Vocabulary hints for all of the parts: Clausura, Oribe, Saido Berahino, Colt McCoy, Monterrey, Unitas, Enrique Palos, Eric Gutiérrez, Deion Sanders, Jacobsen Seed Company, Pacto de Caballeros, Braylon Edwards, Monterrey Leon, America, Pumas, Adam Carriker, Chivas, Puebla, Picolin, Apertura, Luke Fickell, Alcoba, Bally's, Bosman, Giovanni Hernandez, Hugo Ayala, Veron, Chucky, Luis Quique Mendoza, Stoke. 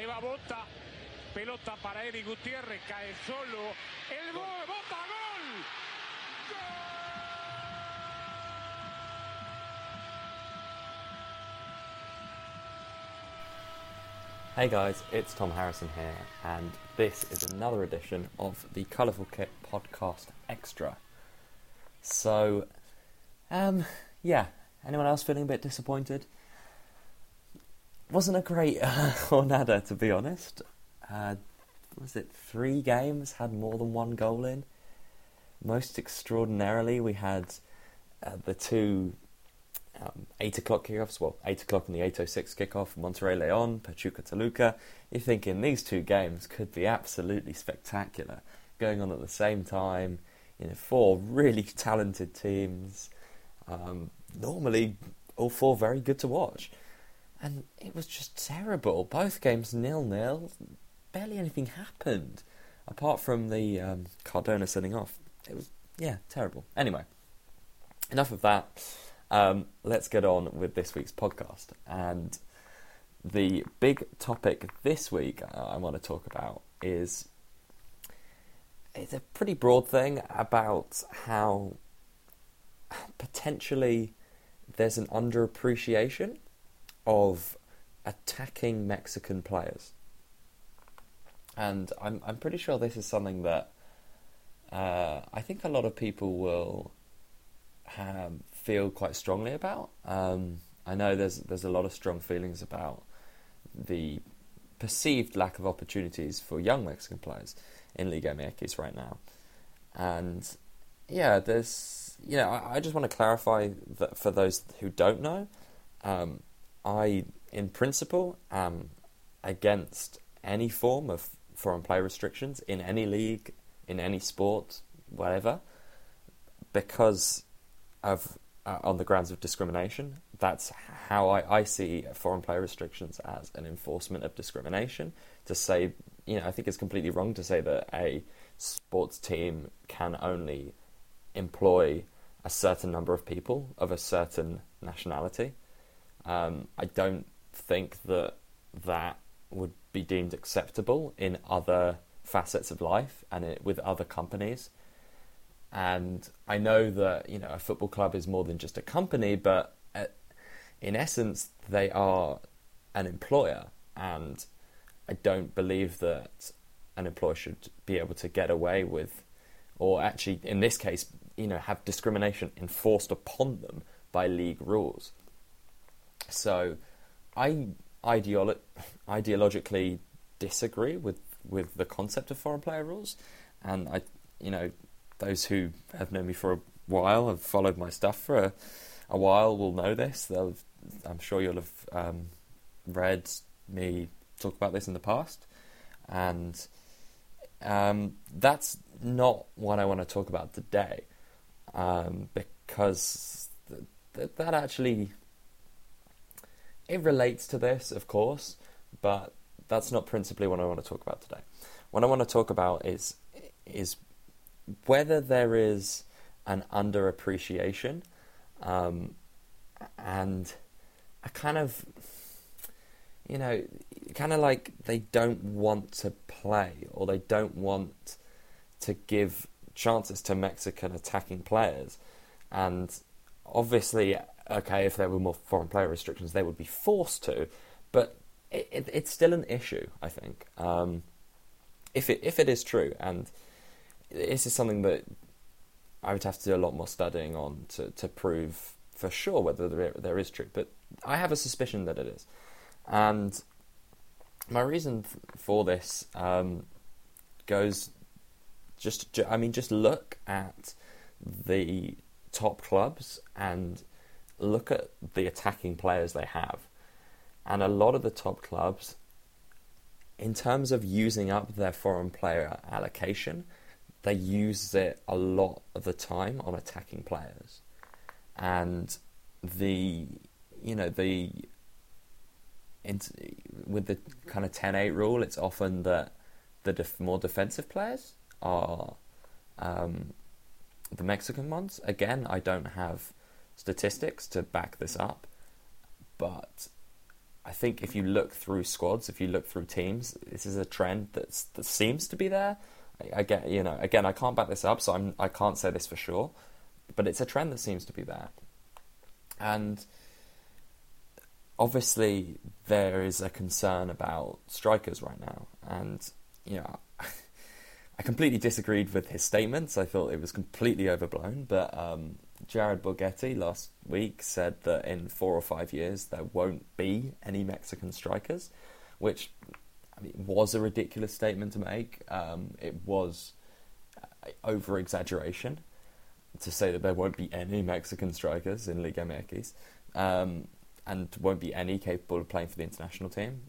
Ahí va Bota. Pelota para Eric Gutiérrez. Cae solo. El gol. Bota, gol. ¡Gol! Hey guys, it's Tom Harrison here, and this is another edition of the Colourful Kit Podcast Extra. So, anyone else feeling a bit disappointed? Wasn't a great jornada, to be honest. Was it 3 games had more than 1 goal in? Most extraordinarily, we had the 2 8 o'clock kickoffs, 8 o'clock and the 8:06 kickoff, Monterrey Leon, Pachuca Toluca. You're thinking these 2 games could be absolutely spectacular, going on at the same time, 4 really talented teams. Normally, all 4 very good to watch, and it was just terrible. Both games 0-0, barely anything happened apart from the Cardona sending off. It was terrible. Anyway, enough of that. Let's get on with this week's podcast, and the big topic this week I want to talk about is it's a pretty broad thing about how potentially there's an underappreciation of attacking Mexican players, and I'm pretty sure this is something that I think a lot of people will feel quite strongly about. I know there's a lot of strong feelings about the perceived lack of opportunities for young Mexican players in Liga MX right now, and I just want to clarify that for those who don't know, I in principle am against any form of foreign play restrictions in any league, in any sport, whatever, because of on the grounds of discrimination. That's how I see foreign player restrictions, as an enforcement of discrimination. To say, I think it's completely wrong to say that a sports team can only employ a certain number of people of a certain nationality. I don't think that would be deemed acceptable in other facets of life and with other companies. And I know that, a football club is more than just a company, but in essence, they are an employer. And I don't believe that an employer should be able to get away with, or actually, in this case, have discrimination enforced upon them by league rules. So I ideologically disagree with the concept of foreign player rules. And I, those who have known me for a while, have followed my stuff for a while, will know this. I'm sure you'll have read me talk about this in the past. And that's not what I want to talk about today, because that actually... It relates to this, of course, but that's not principally what I want to talk about today. What I want to talk about is whether there is an underappreciation and a kind of, like they don't want to play, or they don't want to give chances to Mexican attacking players. And obviously, okay, if there were more foreign player restrictions, they would be forced to, but it's still an issue, I think. If it is true, and this is something that I would have to do a lot more studying on to prove for sure whether there is truth, but I have a suspicion that it is. And my reason for this goes just look at the top clubs and look at the attacking players they have. And a lot of the top clubs, in terms of using up their foreign player allocation, they use it a lot of the time on attacking players. And with the kind of 10-8 rule, it's often that the more defensive players are the Mexican ones. Again, I don't have statistics to back this up, but I think if you look through squads, if you look through teams, this is a trend that seems to be there. Again, I can't back this up, so I can't say this for sure, but it's a trend that seems to be there. And obviously, there is a concern about strikers right now. And, I completely disagreed with his statements. I thought it was completely overblown, but Jared Borghetti last week said that in 4 or 5 years there won't be any Mexican strikers, which was a ridiculous statement to make. It was over-exaggeration to say that there won't be any Mexican strikers in Liga MX, and won't be any capable of playing for the international team.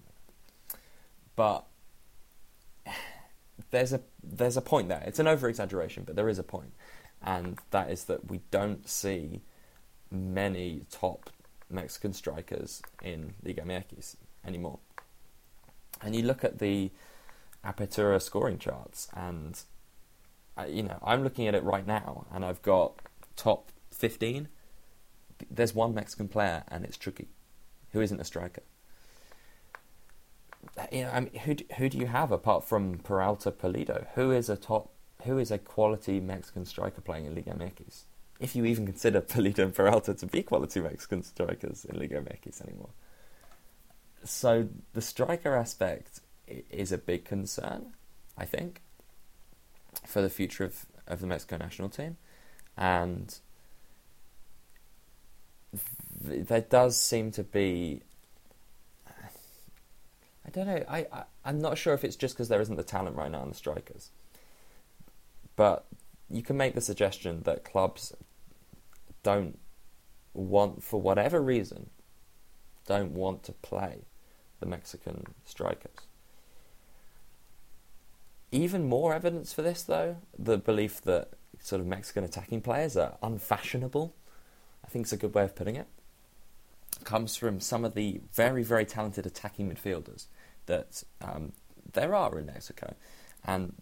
But there's a point there. It's an over-exaggeration, but there is a point. And that is that we don't see many top Mexican strikers in Liga MX anymore. And you look at the Apertura scoring charts, and I'm looking at it right now, and I've got top 15. There's one Mexican player, and it's Chucky, who isn't a striker. Who do you have apart from Peralta Pulido? Who is a quality Mexican striker playing in Liga MX? If you even consider Pulido and Peralta to be quality Mexican strikers in Liga MX anymore. So the striker aspect is a big concern, I think, for the future of the Mexico national team. And there does seem to be... I don't know, I'm not sure if it's just because there isn't the talent right now in the strikers. But you can make the suggestion that clubs don't want, for whatever reason, don't want to play the Mexican strikers. Even more evidence for this, though, the belief that sort of Mexican attacking players are unfashionable, I think is a good way of putting it, comes from some of the very, very talented attacking midfielders that there are in Mexico. And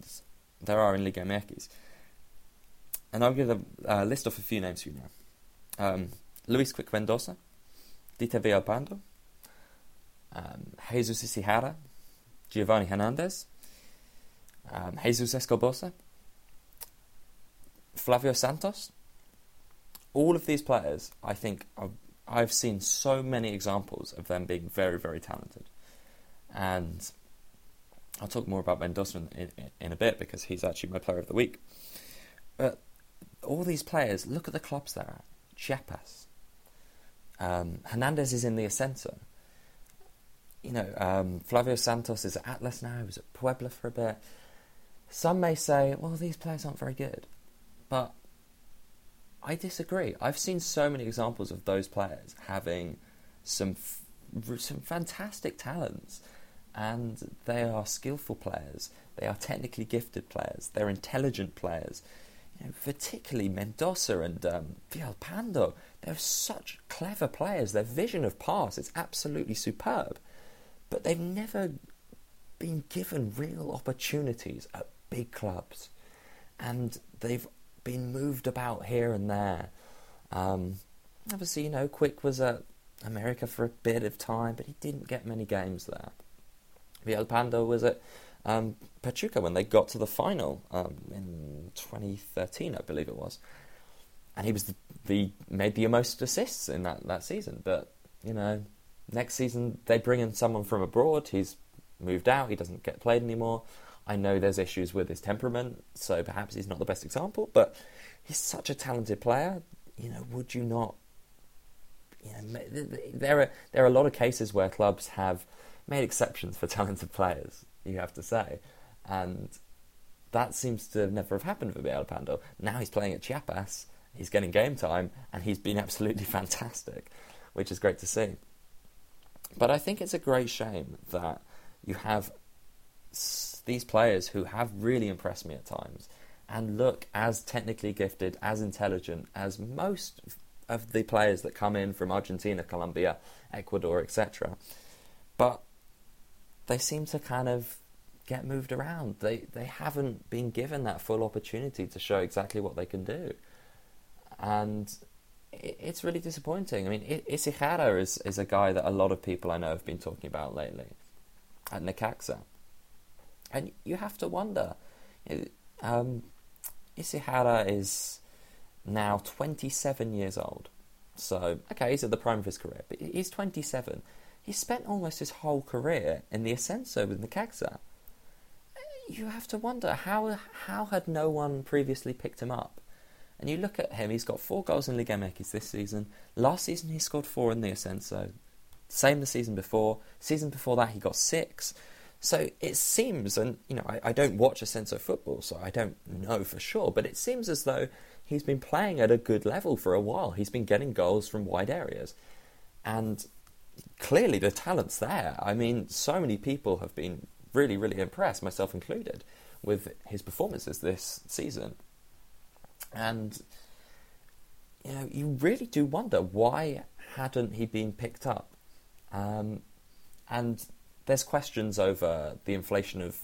there are in Liga MX. And I'll give a list off a few names for you now. Luis Quique Mendoza, Dita Villalpando, Jesús Isijara, Giovanni Hernandez, Jesús Escoboza, Flavio Santos. All of these players, I think, I've seen so many examples of them being very, very talented. And I'll talk more about Mendoza in a bit, because he's actually my player of the week. But all these players, look at the clubs they're at. Chiapas. Hernandez is in the Ascenso. Flavio Santos is at Atlas now. He was at Puebla for a bit. Some may say, well, these players aren't very good. But I disagree. I've seen so many examples of those players having some fantastic talents. And they are skillful players. They are technically gifted players. They're intelligent players. Particularly Mendoza and Villalpando. They're such clever players. Their vision of pass is absolutely superb. But they've never been given real opportunities at big clubs. And they've been moved about here and there. Obviously, Quick was at America for a bit of time, but he didn't get many games there. Villalpando was at Pachuca when they got to the final in 2013, I believe it was. And he was made the most assists in that season. But, next season they bring in someone from abroad. He's moved out. He doesn't get played anymore. I know there's issues with his temperament, so perhaps he's not the best example. But he's such a talented player. Would you not... There are a lot of cases where clubs have made exceptions for talented players, you have to say. And that seems to never have happened for Villalpando. Now he's playing at Chiapas, he's getting game time, and he's been absolutely fantastic, which is great to see. But I think it's a great shame that you have these players who have really impressed me at times and look as technically gifted, as intelligent as most of the players that come in from Argentina, Colombia, Ecuador, etc. But they seem to kind of get moved around. They haven't been given that full opportunity to show exactly what they can do. And it's really disappointing. I mean, Isijara is a guy that a lot of people I know have been talking about lately at Necaxa. And you have to wonder, Isijara is now 27 years old. So, okay, he's at the prime of his career, but he's 27. He spent almost his whole career in the Ascenso with Necaxa. You have to wonder, how had no one previously picked him up? And you look at him, he's got 4 goals in Liga MX this season. Last season he scored 4 in the Ascenso. Same the season before. Season before that he got 6. So it seems, and you know, I don't watch Ascenso football, so I don't know for sure, but it seems as though he's been playing at a good level for a while. He's been getting goals from wide areas. And clearly the talent's there. I mean, so many people have been really, really impressed, myself included, with his performances this season. And, you know, you really do wonder, why hadn't he been picked up? And there's questions over the inflation of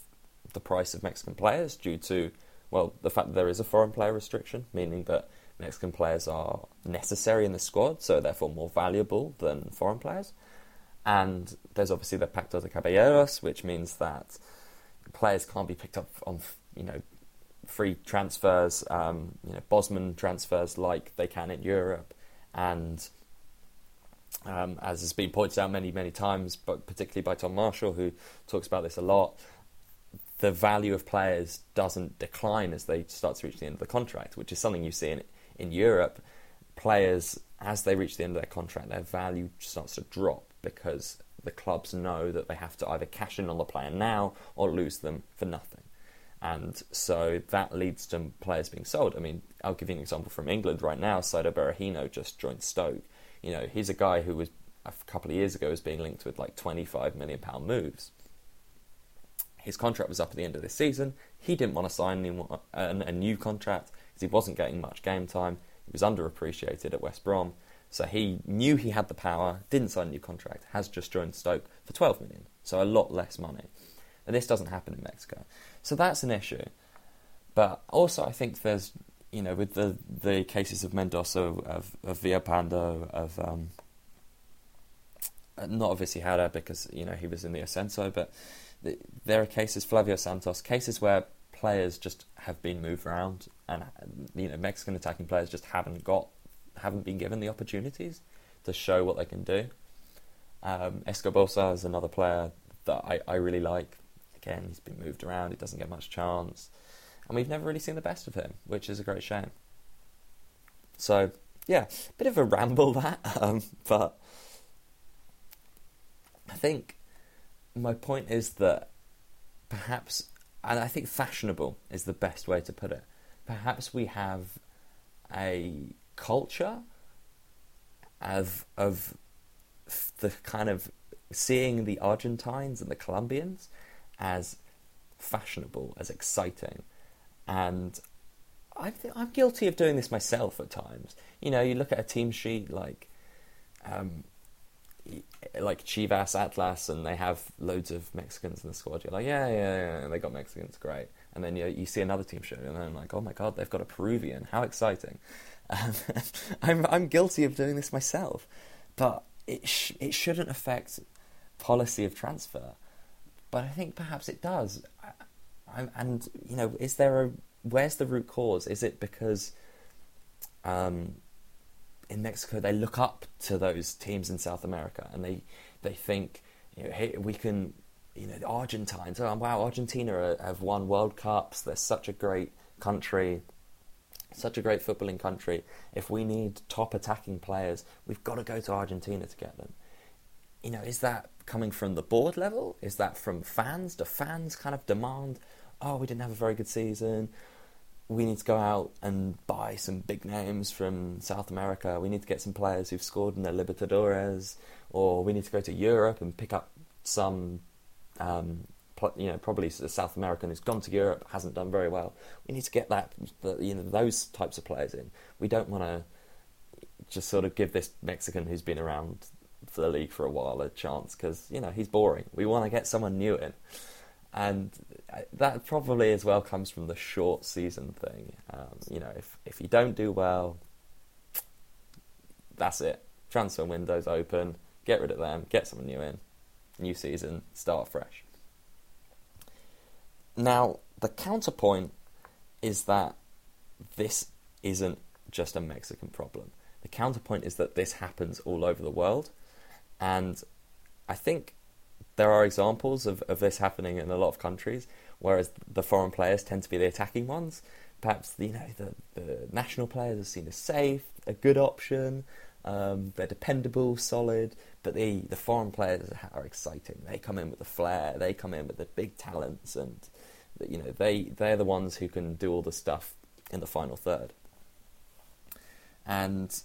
the price of Mexican players due to, well, the fact that there is a foreign player restriction, meaning that Mexican players are necessary in the squad, so therefore more valuable than foreign players. And there's obviously the Pacto de Caballeros, which means that players can't be picked up on, you know, free transfers, you know, Bosman transfers like they can in Europe. And as has been pointed out many, many times, but particularly by Tom Marshall, who talks about this a lot, the value of players doesn't decline as they start to reach the end of the contract, which is something you see in Europe. Players, as they reach the end of their contract, their value starts to drop because the clubs know that they have to either cash in on the player now or lose them for nothing. And so that leads to players being sold. I mean, I'll give you an example from England right now. Saido Berahino just joined Stoke. You know, he's a guy who was, a couple of years ago, was being linked with like £25 million moves. His contract was up at the end of this season. He didn't want to sign a new contract because he wasn't getting much game time. He was underappreciated at West Brom. So he knew he had the power, didn't sign a new contract, has just joined Stoke for £12 million. So a lot less money. And this doesn't happen in Mexico. So that's an issue. But also I think there's, you know, with the cases of Mendoza, of Villalpando, of not of Isijara because, you know, he was in the Ascenso, but there are cases, Flavio Santos, cases where players just have been moved around and, you know, Mexican attacking players just haven't been given the opportunities to show what they can do. Escoboza is another player that I really like. Again, he's been moved around, he doesn't get much chance, and we've never really seen the best of him, which is a great shame. So, yeah, bit of a ramble that, but I think my point is that perhaps, and I think fashionable is the best way to put it, perhaps we have a culture of the kind of seeing the Argentines and the Colombians as fashionable, as exciting. And I'm guilty of doing this myself at times. You know, you look at a team sheet like Chivas, Atlas, and they have loads of Mexicans in the squad. You're like, yeah, they got Mexicans, great. And then you see another team sheet, and I'm like, oh my God, they've got a Peruvian, how exciting. I'm guilty of doing this myself. But it shouldn't affect policy of transfer, but I think perhaps it does. And you know, where's the root cause? Is it because in Mexico they look up to those teams in South America and they think, you know, hey, we can, you know, the Argentines, oh wow, Argentina have won World Cups, they're such a great country, such a great footballing country. If we need top attacking players, we've got to go to Argentina to get them. You know, is that coming from the board level? Is that from fans? Do fans kind of demand, oh, we didn't have a very good season, we need to go out and buy some big names from South America, we need to get some players who've scored in their Libertadores, or we need to go to Europe and pick up some, you know, probably a South American who's gone to Europe, hasn't done very well. We need to get that, you know, those types of players in. We don't want to just sort of give this Mexican who's been around the league for a while a chance because, you know, he's boring. We want to get someone new in, and that probably as well comes from the short season thing. You know, if you don't do well, that's it. Transfer window's open. Get rid of them. Get someone new in. New season. Start fresh. Now, the counterpoint is that this isn't just a Mexican problem. The counterpoint is that this happens all over the world. And I think there are examples of this happening in a lot of countries, whereas the foreign players tend to be the attacking ones. Perhaps the national players are seen as safe, a good option, they're dependable, solid, but the foreign players are exciting. They come in with the flair, they come in with the big talents, and they're the ones who can do all the stuff in the final third. And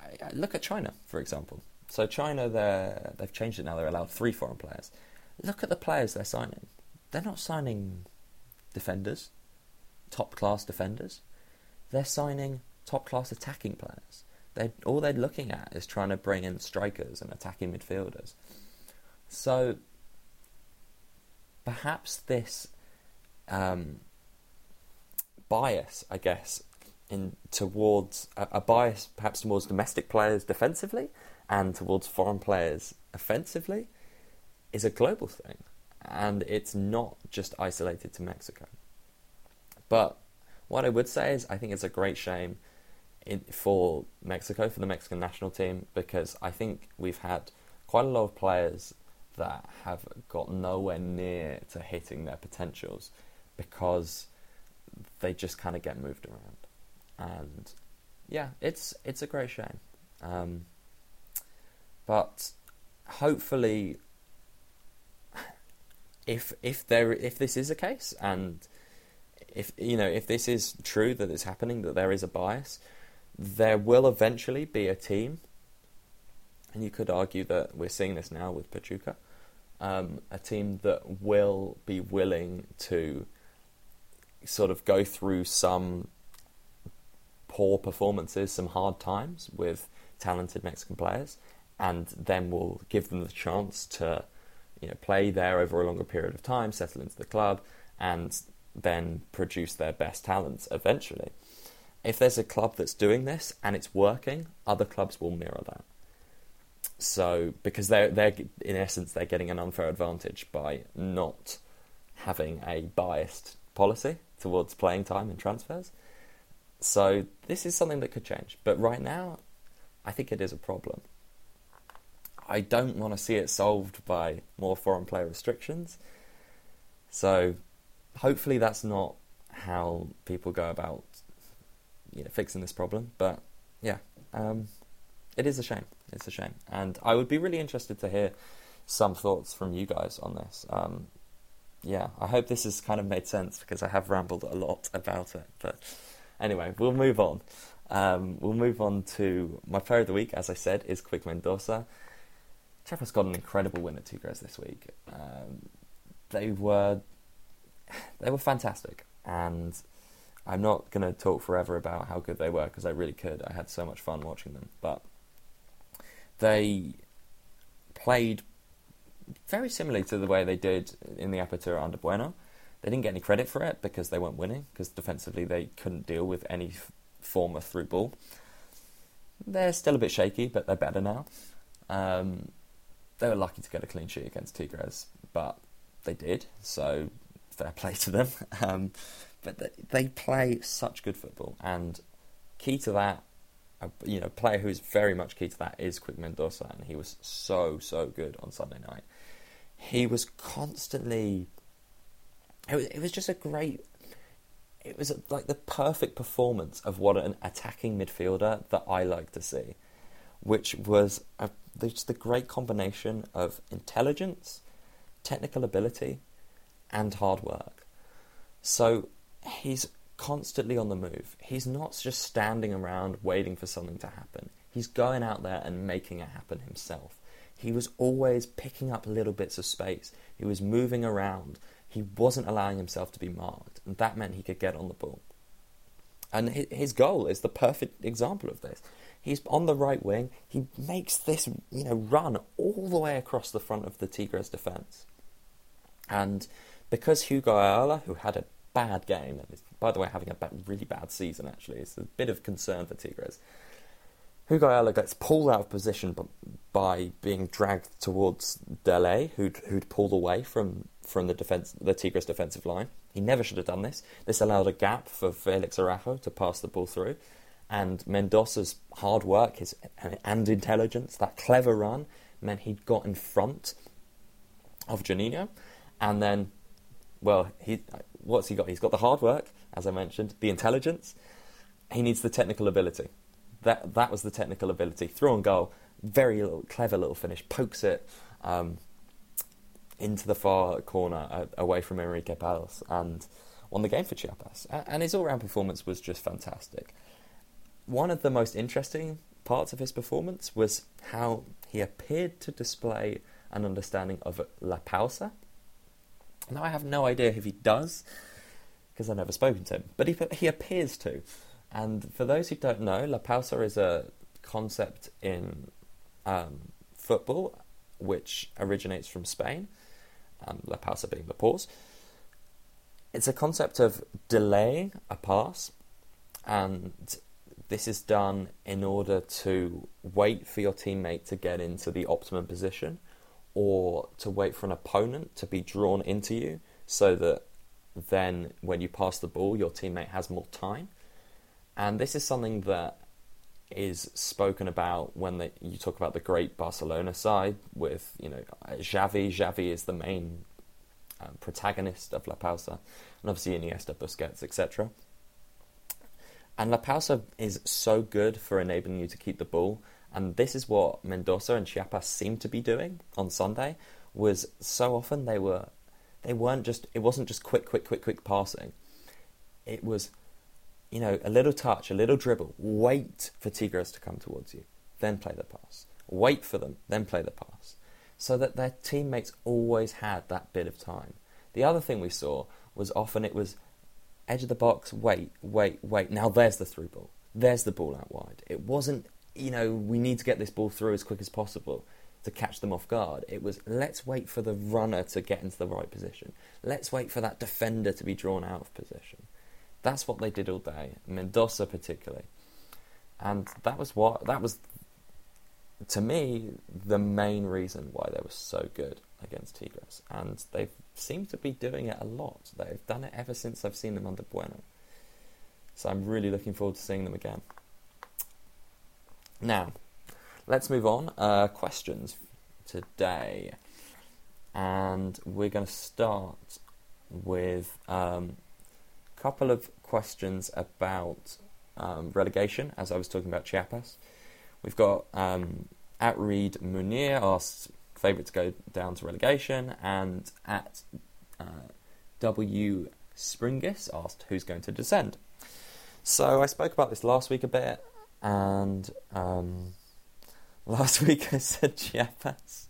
I look at China, for example. So China, they've changed it now. They're allowed 3 foreign players. Look at the players they're signing. They're not signing defenders, top-class defenders. They're signing top-class attacking players. All they're looking at is trying to bring in strikers and attacking midfielders. So perhaps this bias, I guess, towards domestic players defensively and towards foreign players offensively is a global thing, and it's not just isolated to Mexico. But what I would say is I think it's a great shame for Mexico, for the Mexican national team, because I think we've had quite a lot of players that have got nowhere near to hitting their potentials because they just kind of get moved around. And yeah, it's a great shame. But hopefully, if this is a case, and if this is true that it's happening, that there is a bias, there will eventually be a team, and you could argue that we're seeing this now with Pachuca, a team that will be willing to sort of go through some poor performances, some hard times with talented Mexican players, and then we'll give them the chance to play there over a longer period of time, settle into the club, and then produce their best talents eventually. If there's a club that's doing this and it's working, other clubs will mirror that. So, because they're in essence, they're getting an unfair advantage by not having a biased policy towards playing time and transfers. So this is something that could change. But right now, I think it is a problem. I don't want to see it solved by more foreign player restrictions. So hopefully that's not how people go about fixing this problem, but yeah, it is a shame. It's a shame, and I would be really interested to hear some thoughts from you guys on this. I hope this has kind of made sense, because I have rambled a lot about it. But anyway, we'll move on. To my player of the week, as I said, is Quick Mendoza. Chiapas got an incredible win at Tigres this week. They were fantastic, and I'm not going to talk forever about how good they were, because I really could. I had so much fun watching them, but they played very similarly to the way they did in the Apertura under Bueno. They didn't get any credit for it because they weren't winning, because defensively they couldn't deal with any form of through ball. They're still a bit shaky, but they're better now. They were lucky to get a clean sheet against Tigres, but they did, so fair play to them. But they play such good football, and key to that, a player who is very much key to that is Quick Mendoza, and he was so good on Sunday night. He was constantly... It was like the perfect performance of what an attacking midfielder that I like to see, which was just the great combination of intelligence, technical ability, and hard work. So he's constantly on the move. He's not just standing around waiting for something to happen. He's going out there and making it happen himself. He was always picking up little bits of space. He was moving around. He wasn't allowing himself to be marked, and that meant he could get on the ball. And his goal is the perfect example of this. He's on the right wing. He makes this run all the way across the front of the Tigres defence. And because Hugo Ayala, who had a bad game, and is, by the way, having a really bad season, actually, it's a bit of concern for Tigres, Hugo Ayala gets pulled out of position by being dragged towards Dele, who'd pulled away from the defense, the Tigres defensive line. He never should have done this. This allowed a gap for Felix Araujo to pass the ball through. And Mendoza's hard work and intelligence, that clever run, meant he'd got in front of Janino. And then, well, what's he got? He's got the hard work, as I mentioned, the intelligence. He needs the technical ability. That was the technical ability. Throw on goal, very little, clever little finish, pokes it into the far corner away from Enrique Palos, and won the game for Chiapas. And his all-round performance was just fantastic. One of the most interesting parts of his performance was how he appeared to display an understanding of La Pausa. Now, I have no idea if he does, because I've never spoken to him, but he appears to. And for those who don't know, La Pausa is a concept in football which originates from Spain, La Pausa being the pause. It's a concept of delaying a pass, and this is done in order to wait for your teammate to get into the optimum position, or to wait for an opponent to be drawn into you, so that then when you pass the ball, your teammate has more time. And this is something that is spoken about when you talk about the great Barcelona side with, you know, Xavi. Xavi is the main protagonist of La Pausa, and obviously Iniesta, Busquets, etc. And La Pausa is so good for enabling you to keep the ball, and this is what Mendoza and Chiapas seemed to be doing on Sunday. Was so often it wasn't just quick passing. It was, you know, a little touch, a little dribble, wait for Tigres to come towards you, then play the pass. Wait for them, then play the pass. So that their teammates always had that bit of time. The other thing we saw was often it was edge of the box, wait. Now there's the through ball. There's the ball out wide. It wasn't, you know, we need to get this ball through as quick as possible to catch them off guard. It was, let's wait for the runner to get into the right position. Let's wait for that defender to be drawn out of position. That's what they did all day, Mendoza particularly, and that was to me the main reason why they were so good against Tigres, and they seem to be doing it a lot. They've done it ever since I've seen them under Bueno, so I'm really looking forward to seeing them again. Now, let's move on. Questions today, and we're going to start with couple of questions about relegation, as I was talking about Chiapas. We've got at Reed Munir asks, favourite to go down to relegation, and at W Springis asked, who's going to descend? So I spoke about this last week a bit, and last week I said Chiapas.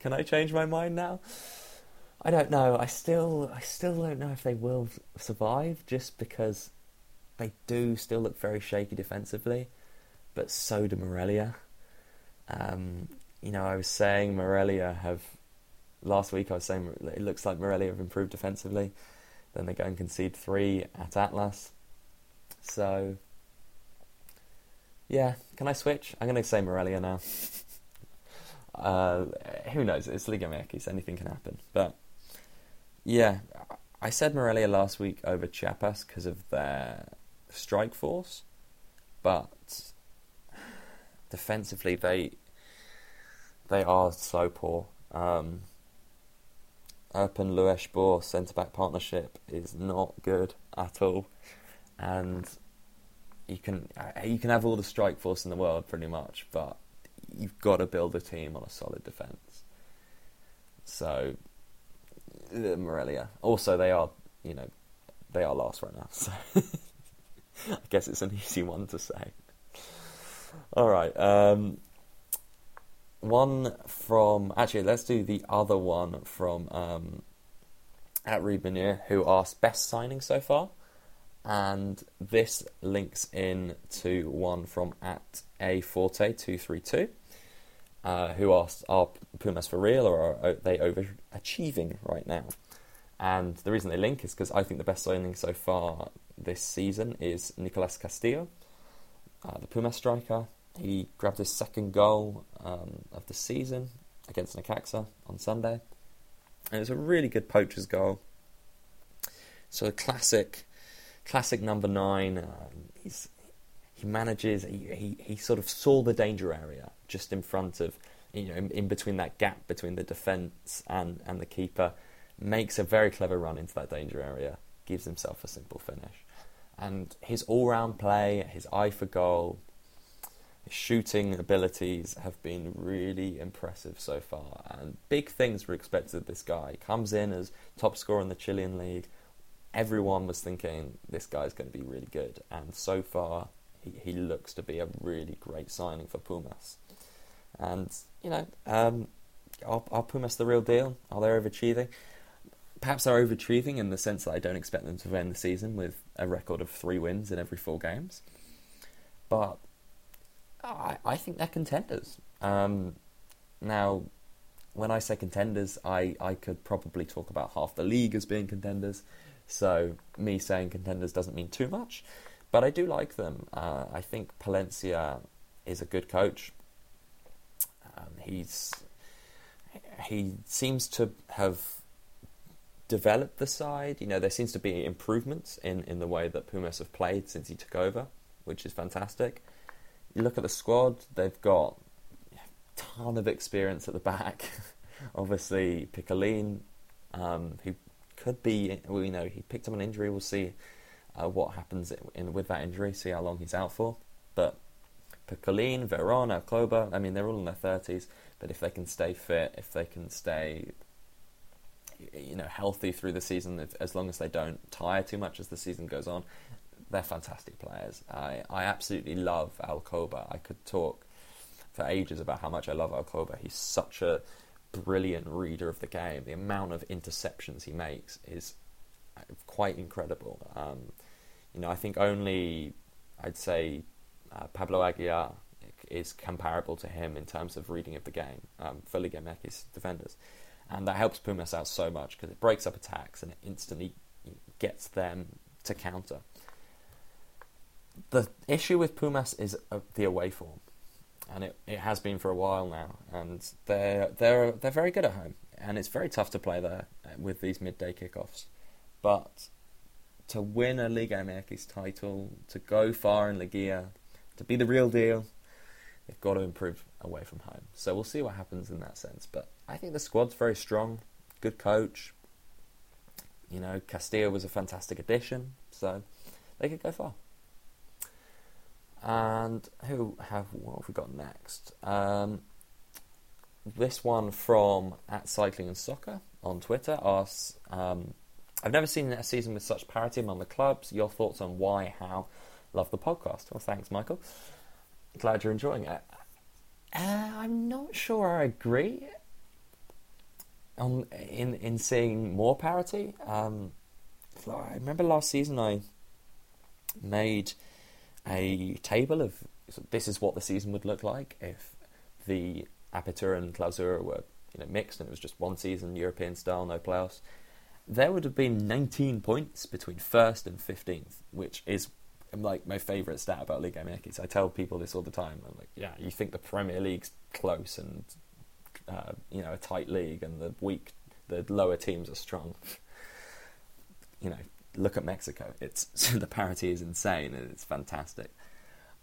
Can I change my mind now? I don't know. I still don't know if they will survive, just because they do still look very shaky defensively, but so do Morelia. You know, I was saying Morelia have... Last week I was saying it looks like Morelia have improved defensively. Then they go and concede 3 at Atlas. So, yeah. Can I switch? I'm going to say Morelia now. Who knows? It's Liga MX. Anything can happen. But yeah, I said Morelia last week over Chiapas because of their strike force, but defensively they are so poor. Erpen Luesh-Boer centre-back partnership is not good at all, and you can have all the strike force in the world pretty much, but you've got to build a team on a solid defence. So Morelia. Also, they are last right now, so I guess it's an easy one to say. All right, let's do the other one from at Rubinier, who asked best signing so far, and this links in to one from at A Forte 232, who asked, are Pumas for real, or are they overachieving right now? And the reason they link is because I think the best signing so far this season is Nicolas Castillo, the Pumas striker. He grabbed his second goal of the season against Necaxa on Sunday. And it was a really good poacher's goal. So a classic number 9. He sort of saw the danger area just in front of, in between that gap between the defence and the keeper. Makes a very clever run into that danger area. Gives himself a simple finish. And his all-round play, his eye for goal, his shooting abilities have been really impressive so far. And big things were expected of this guy. He comes in as top scorer in the Chilean league. Everyone was thinking, this guy's going to be really good. And so far, he looks to be a really great signing for Pumas. And, are Pumas the real deal? Are they overachieving? Perhaps they're overachieving in the sense that I don't expect them to end the season with a record of 3 wins in every 4 games. But I think they're contenders. Now, when I say contenders, I could probably talk about half the league as being contenders. So me saying contenders doesn't mean too much. But I do like them. I think Palencia is a good coach. He seems to have developed the side. There seems to be improvements in the way that Pumas have played since he took over, which is fantastic. You look at the squad, they've got a ton of experience at the back. Obviously, Picolin, who could be, he picked up an injury. We'll see what happens with that injury, see how long he's out for. But Picolin, Veron, Alcoba, they're all in their 30s. But if they can stay fit, if they can stay healthy through the season, as long as they don't tire too much as the season goes on, they're fantastic players. I absolutely love Alcoba. I could talk for ages about how much I love Alcoba. He's such a brilliant reader of the game. The amount of interceptions he makes is quite incredible. I think only, I'd say, Pablo Aguilar is comparable to him in terms of reading of the game for Liga MX defenders. And that helps Pumas out so much because it breaks up attacks and it instantly gets them to counter. The issue with Pumas is the away form, and it has been for a while now. And they're very good at home, and it's very tough to play there with these midday kickoffs. But to win a Liga MX title, to go far in Ligia, to be the real deal, they've got to improve away from home. So we'll see what happens in that sense. But I think the squad's very strong, good coach. Castillo was a fantastic addition, so they could go far. And what have we got next? This one from @CyclingAndSoccer on Twitter asks, I've never seen a season with such parity among the clubs. Your thoughts on why, how? Love the podcast. Well, thanks, Michael. Glad you're enjoying it. I'm not sure I agree in seeing more parity. I remember last season I made a table of this is what the season would look like if the Apertura and Clausura were mixed and it was just one season, European style, no playoffs. There would have been 19 points between 1st and 15th, which is my favourite stat about Liga MX. I tell people this all the time. I'm like, yeah, you think the Premier League's close and a tight league, and the lower teams are strong. Look at Mexico. It's the parity is insane and it's fantastic.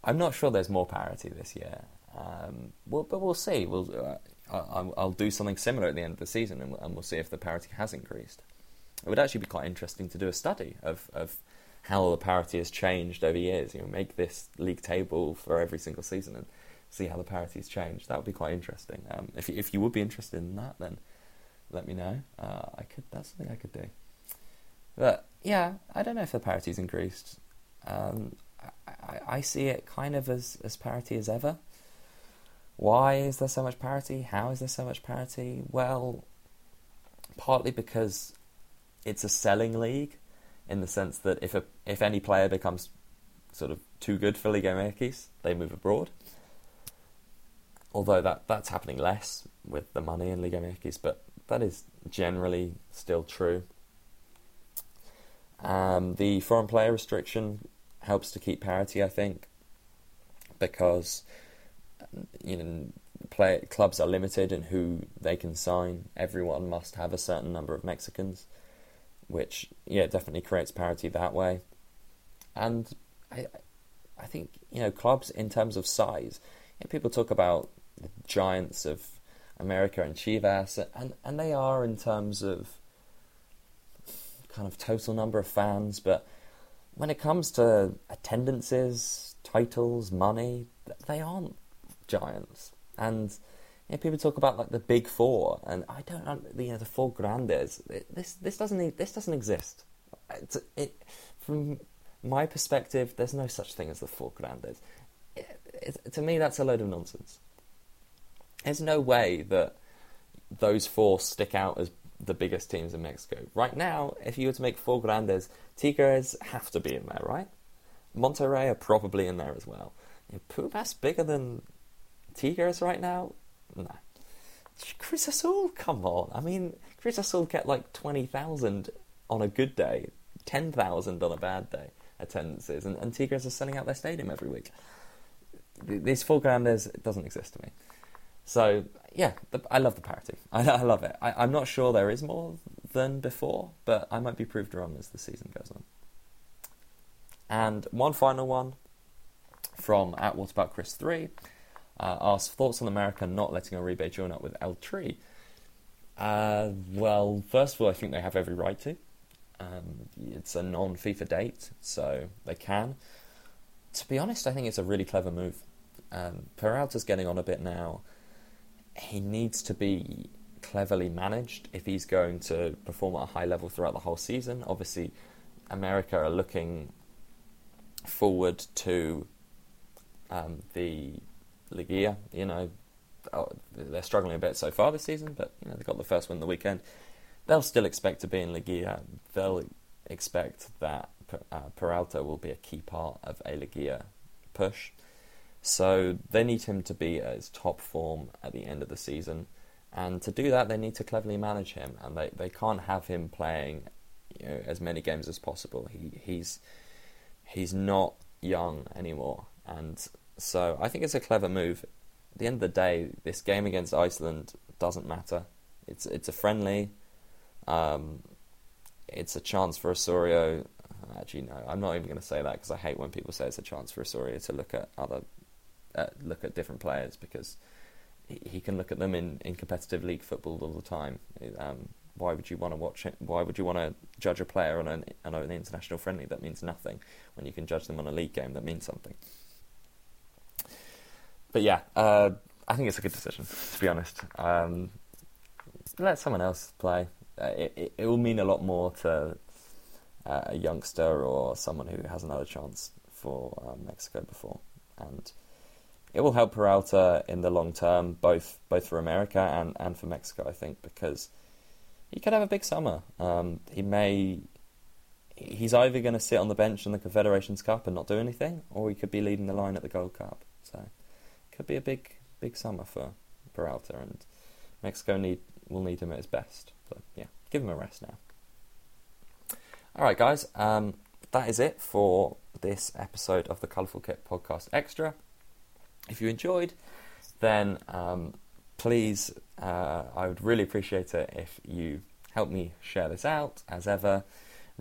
I'm not sure there's more parity this year. But we'll see. I'll do something similar at the end of the season, and we'll see if the parity has increased. It would actually be quite interesting to do a study of how the parity has changed over years. Make this league table for every single season and see how the parity has changed. That would be quite interesting. If you would be interested in that, then let me know. That's something I could do. But yeah, I don't know if the parity's increased. I see it kind of as parity as ever. Why is there so much parity? How is there so much parity? Well, partly because it's a selling league, in the sense that if any player becomes sort of too good for Liga MX, they move abroad. Although that's happening less with the money in Liga MX, but that is generally still true. The foreign player restriction helps to keep parity, I think, because you know, clubs are limited in who they can sign. Everyone must have a certain number of Mexicans, which, yeah, definitely creates parity that way. And I think, you know, clubs in terms of size, you know, people talk about the giants of America and Chivas, and they are in terms of kind of total number of fans, but when it comes to attendances, titles, money, they aren't giants. And you know, people talk about like the big four, and I don't know, you know, the Four Grandes. This doesn't exist. It from my perspective, there's no such thing as the Four Grandes. To me, that's a load of nonsense. There's no way that those four stick out as the biggest teams in Mexico. Right now, if you were to make Four Grandes, Tigres have to be in there, right? Monterrey are probably in there as well. You know, Pumas bigger than Tigres right now? No. Cruz Azul, come on. I mean, Cruz Azul get like 20,000 on a good day, 10,000 on a bad day attendances, and Tigres are selling out their stadium every week. These Four Grandes, it doesn't exist to me. So, yeah, I love the parity. I love it. I'm not sure there is more than before, but I might be proved wrong as the season goes on. And one final one from @WhatAboutChris3 asks, thoughts on America not letting Oribe join up with El Tri? Well, first of all, I think they have every right to. It's a non-FIFA date, so they can. To be honest, I think it's a really clever move. Peralta's getting on a bit now. He needs to be cleverly managed if he's going to perform at a high level throughout the whole season. Obviously, America are looking forward to the Ligia. You know, they're struggling a bit so far this season, but you know, they got the first win the weekend. They'll still expect to be in Ligia. They'll expect that Peralta will be a key part of a Ligia push. So they need him to be at his top form at the end of the season. And to do that, they need to cleverly manage him. And they can't have him playing, you know, as many games as possible. He's not young anymore. And so I think it's a clever move. At the end of the day, this game against Iceland doesn't matter. It's a friendly. It's a chance for Osorio. Actually, no, I'm not even going to say that because I hate when people say it's a chance for Osorio to look at look at different players, because he can look at them in competitive league football all the time. Why would you want to watch it? Why would you want to judge a player on an international friendly that means nothing when you can judge them on a league game that means something? But yeah, I think it's a good decision, to be honest. Let someone else play. It will mean a lot more to a youngster or someone who hasn't had a chance for Mexico before, and it will help Peralta in the long term, both for America and for Mexico, I think, because he could have a big summer. He's either going to sit on the bench in the Confederations Cup and not do anything, or he could be leading the line at the Gold Cup. So it could be a big summer for Peralta, and Mexico will need him at his best. So yeah, give him a rest now. All right, guys, that is it for this episode of the Colourful Kit Podcast Extra. If you enjoyed, then please, I would really appreciate it if you help me share this out. As ever,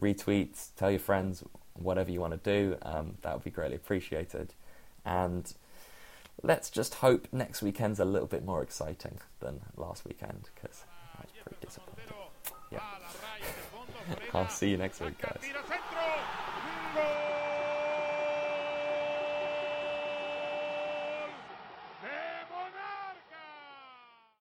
retweet, tell your friends, whatever you want to do. That would be greatly appreciated. And let's just hope next weekend's a little bit more exciting than last weekend, because I was pretty disappointed. Yeah. I'll see you next week, guys.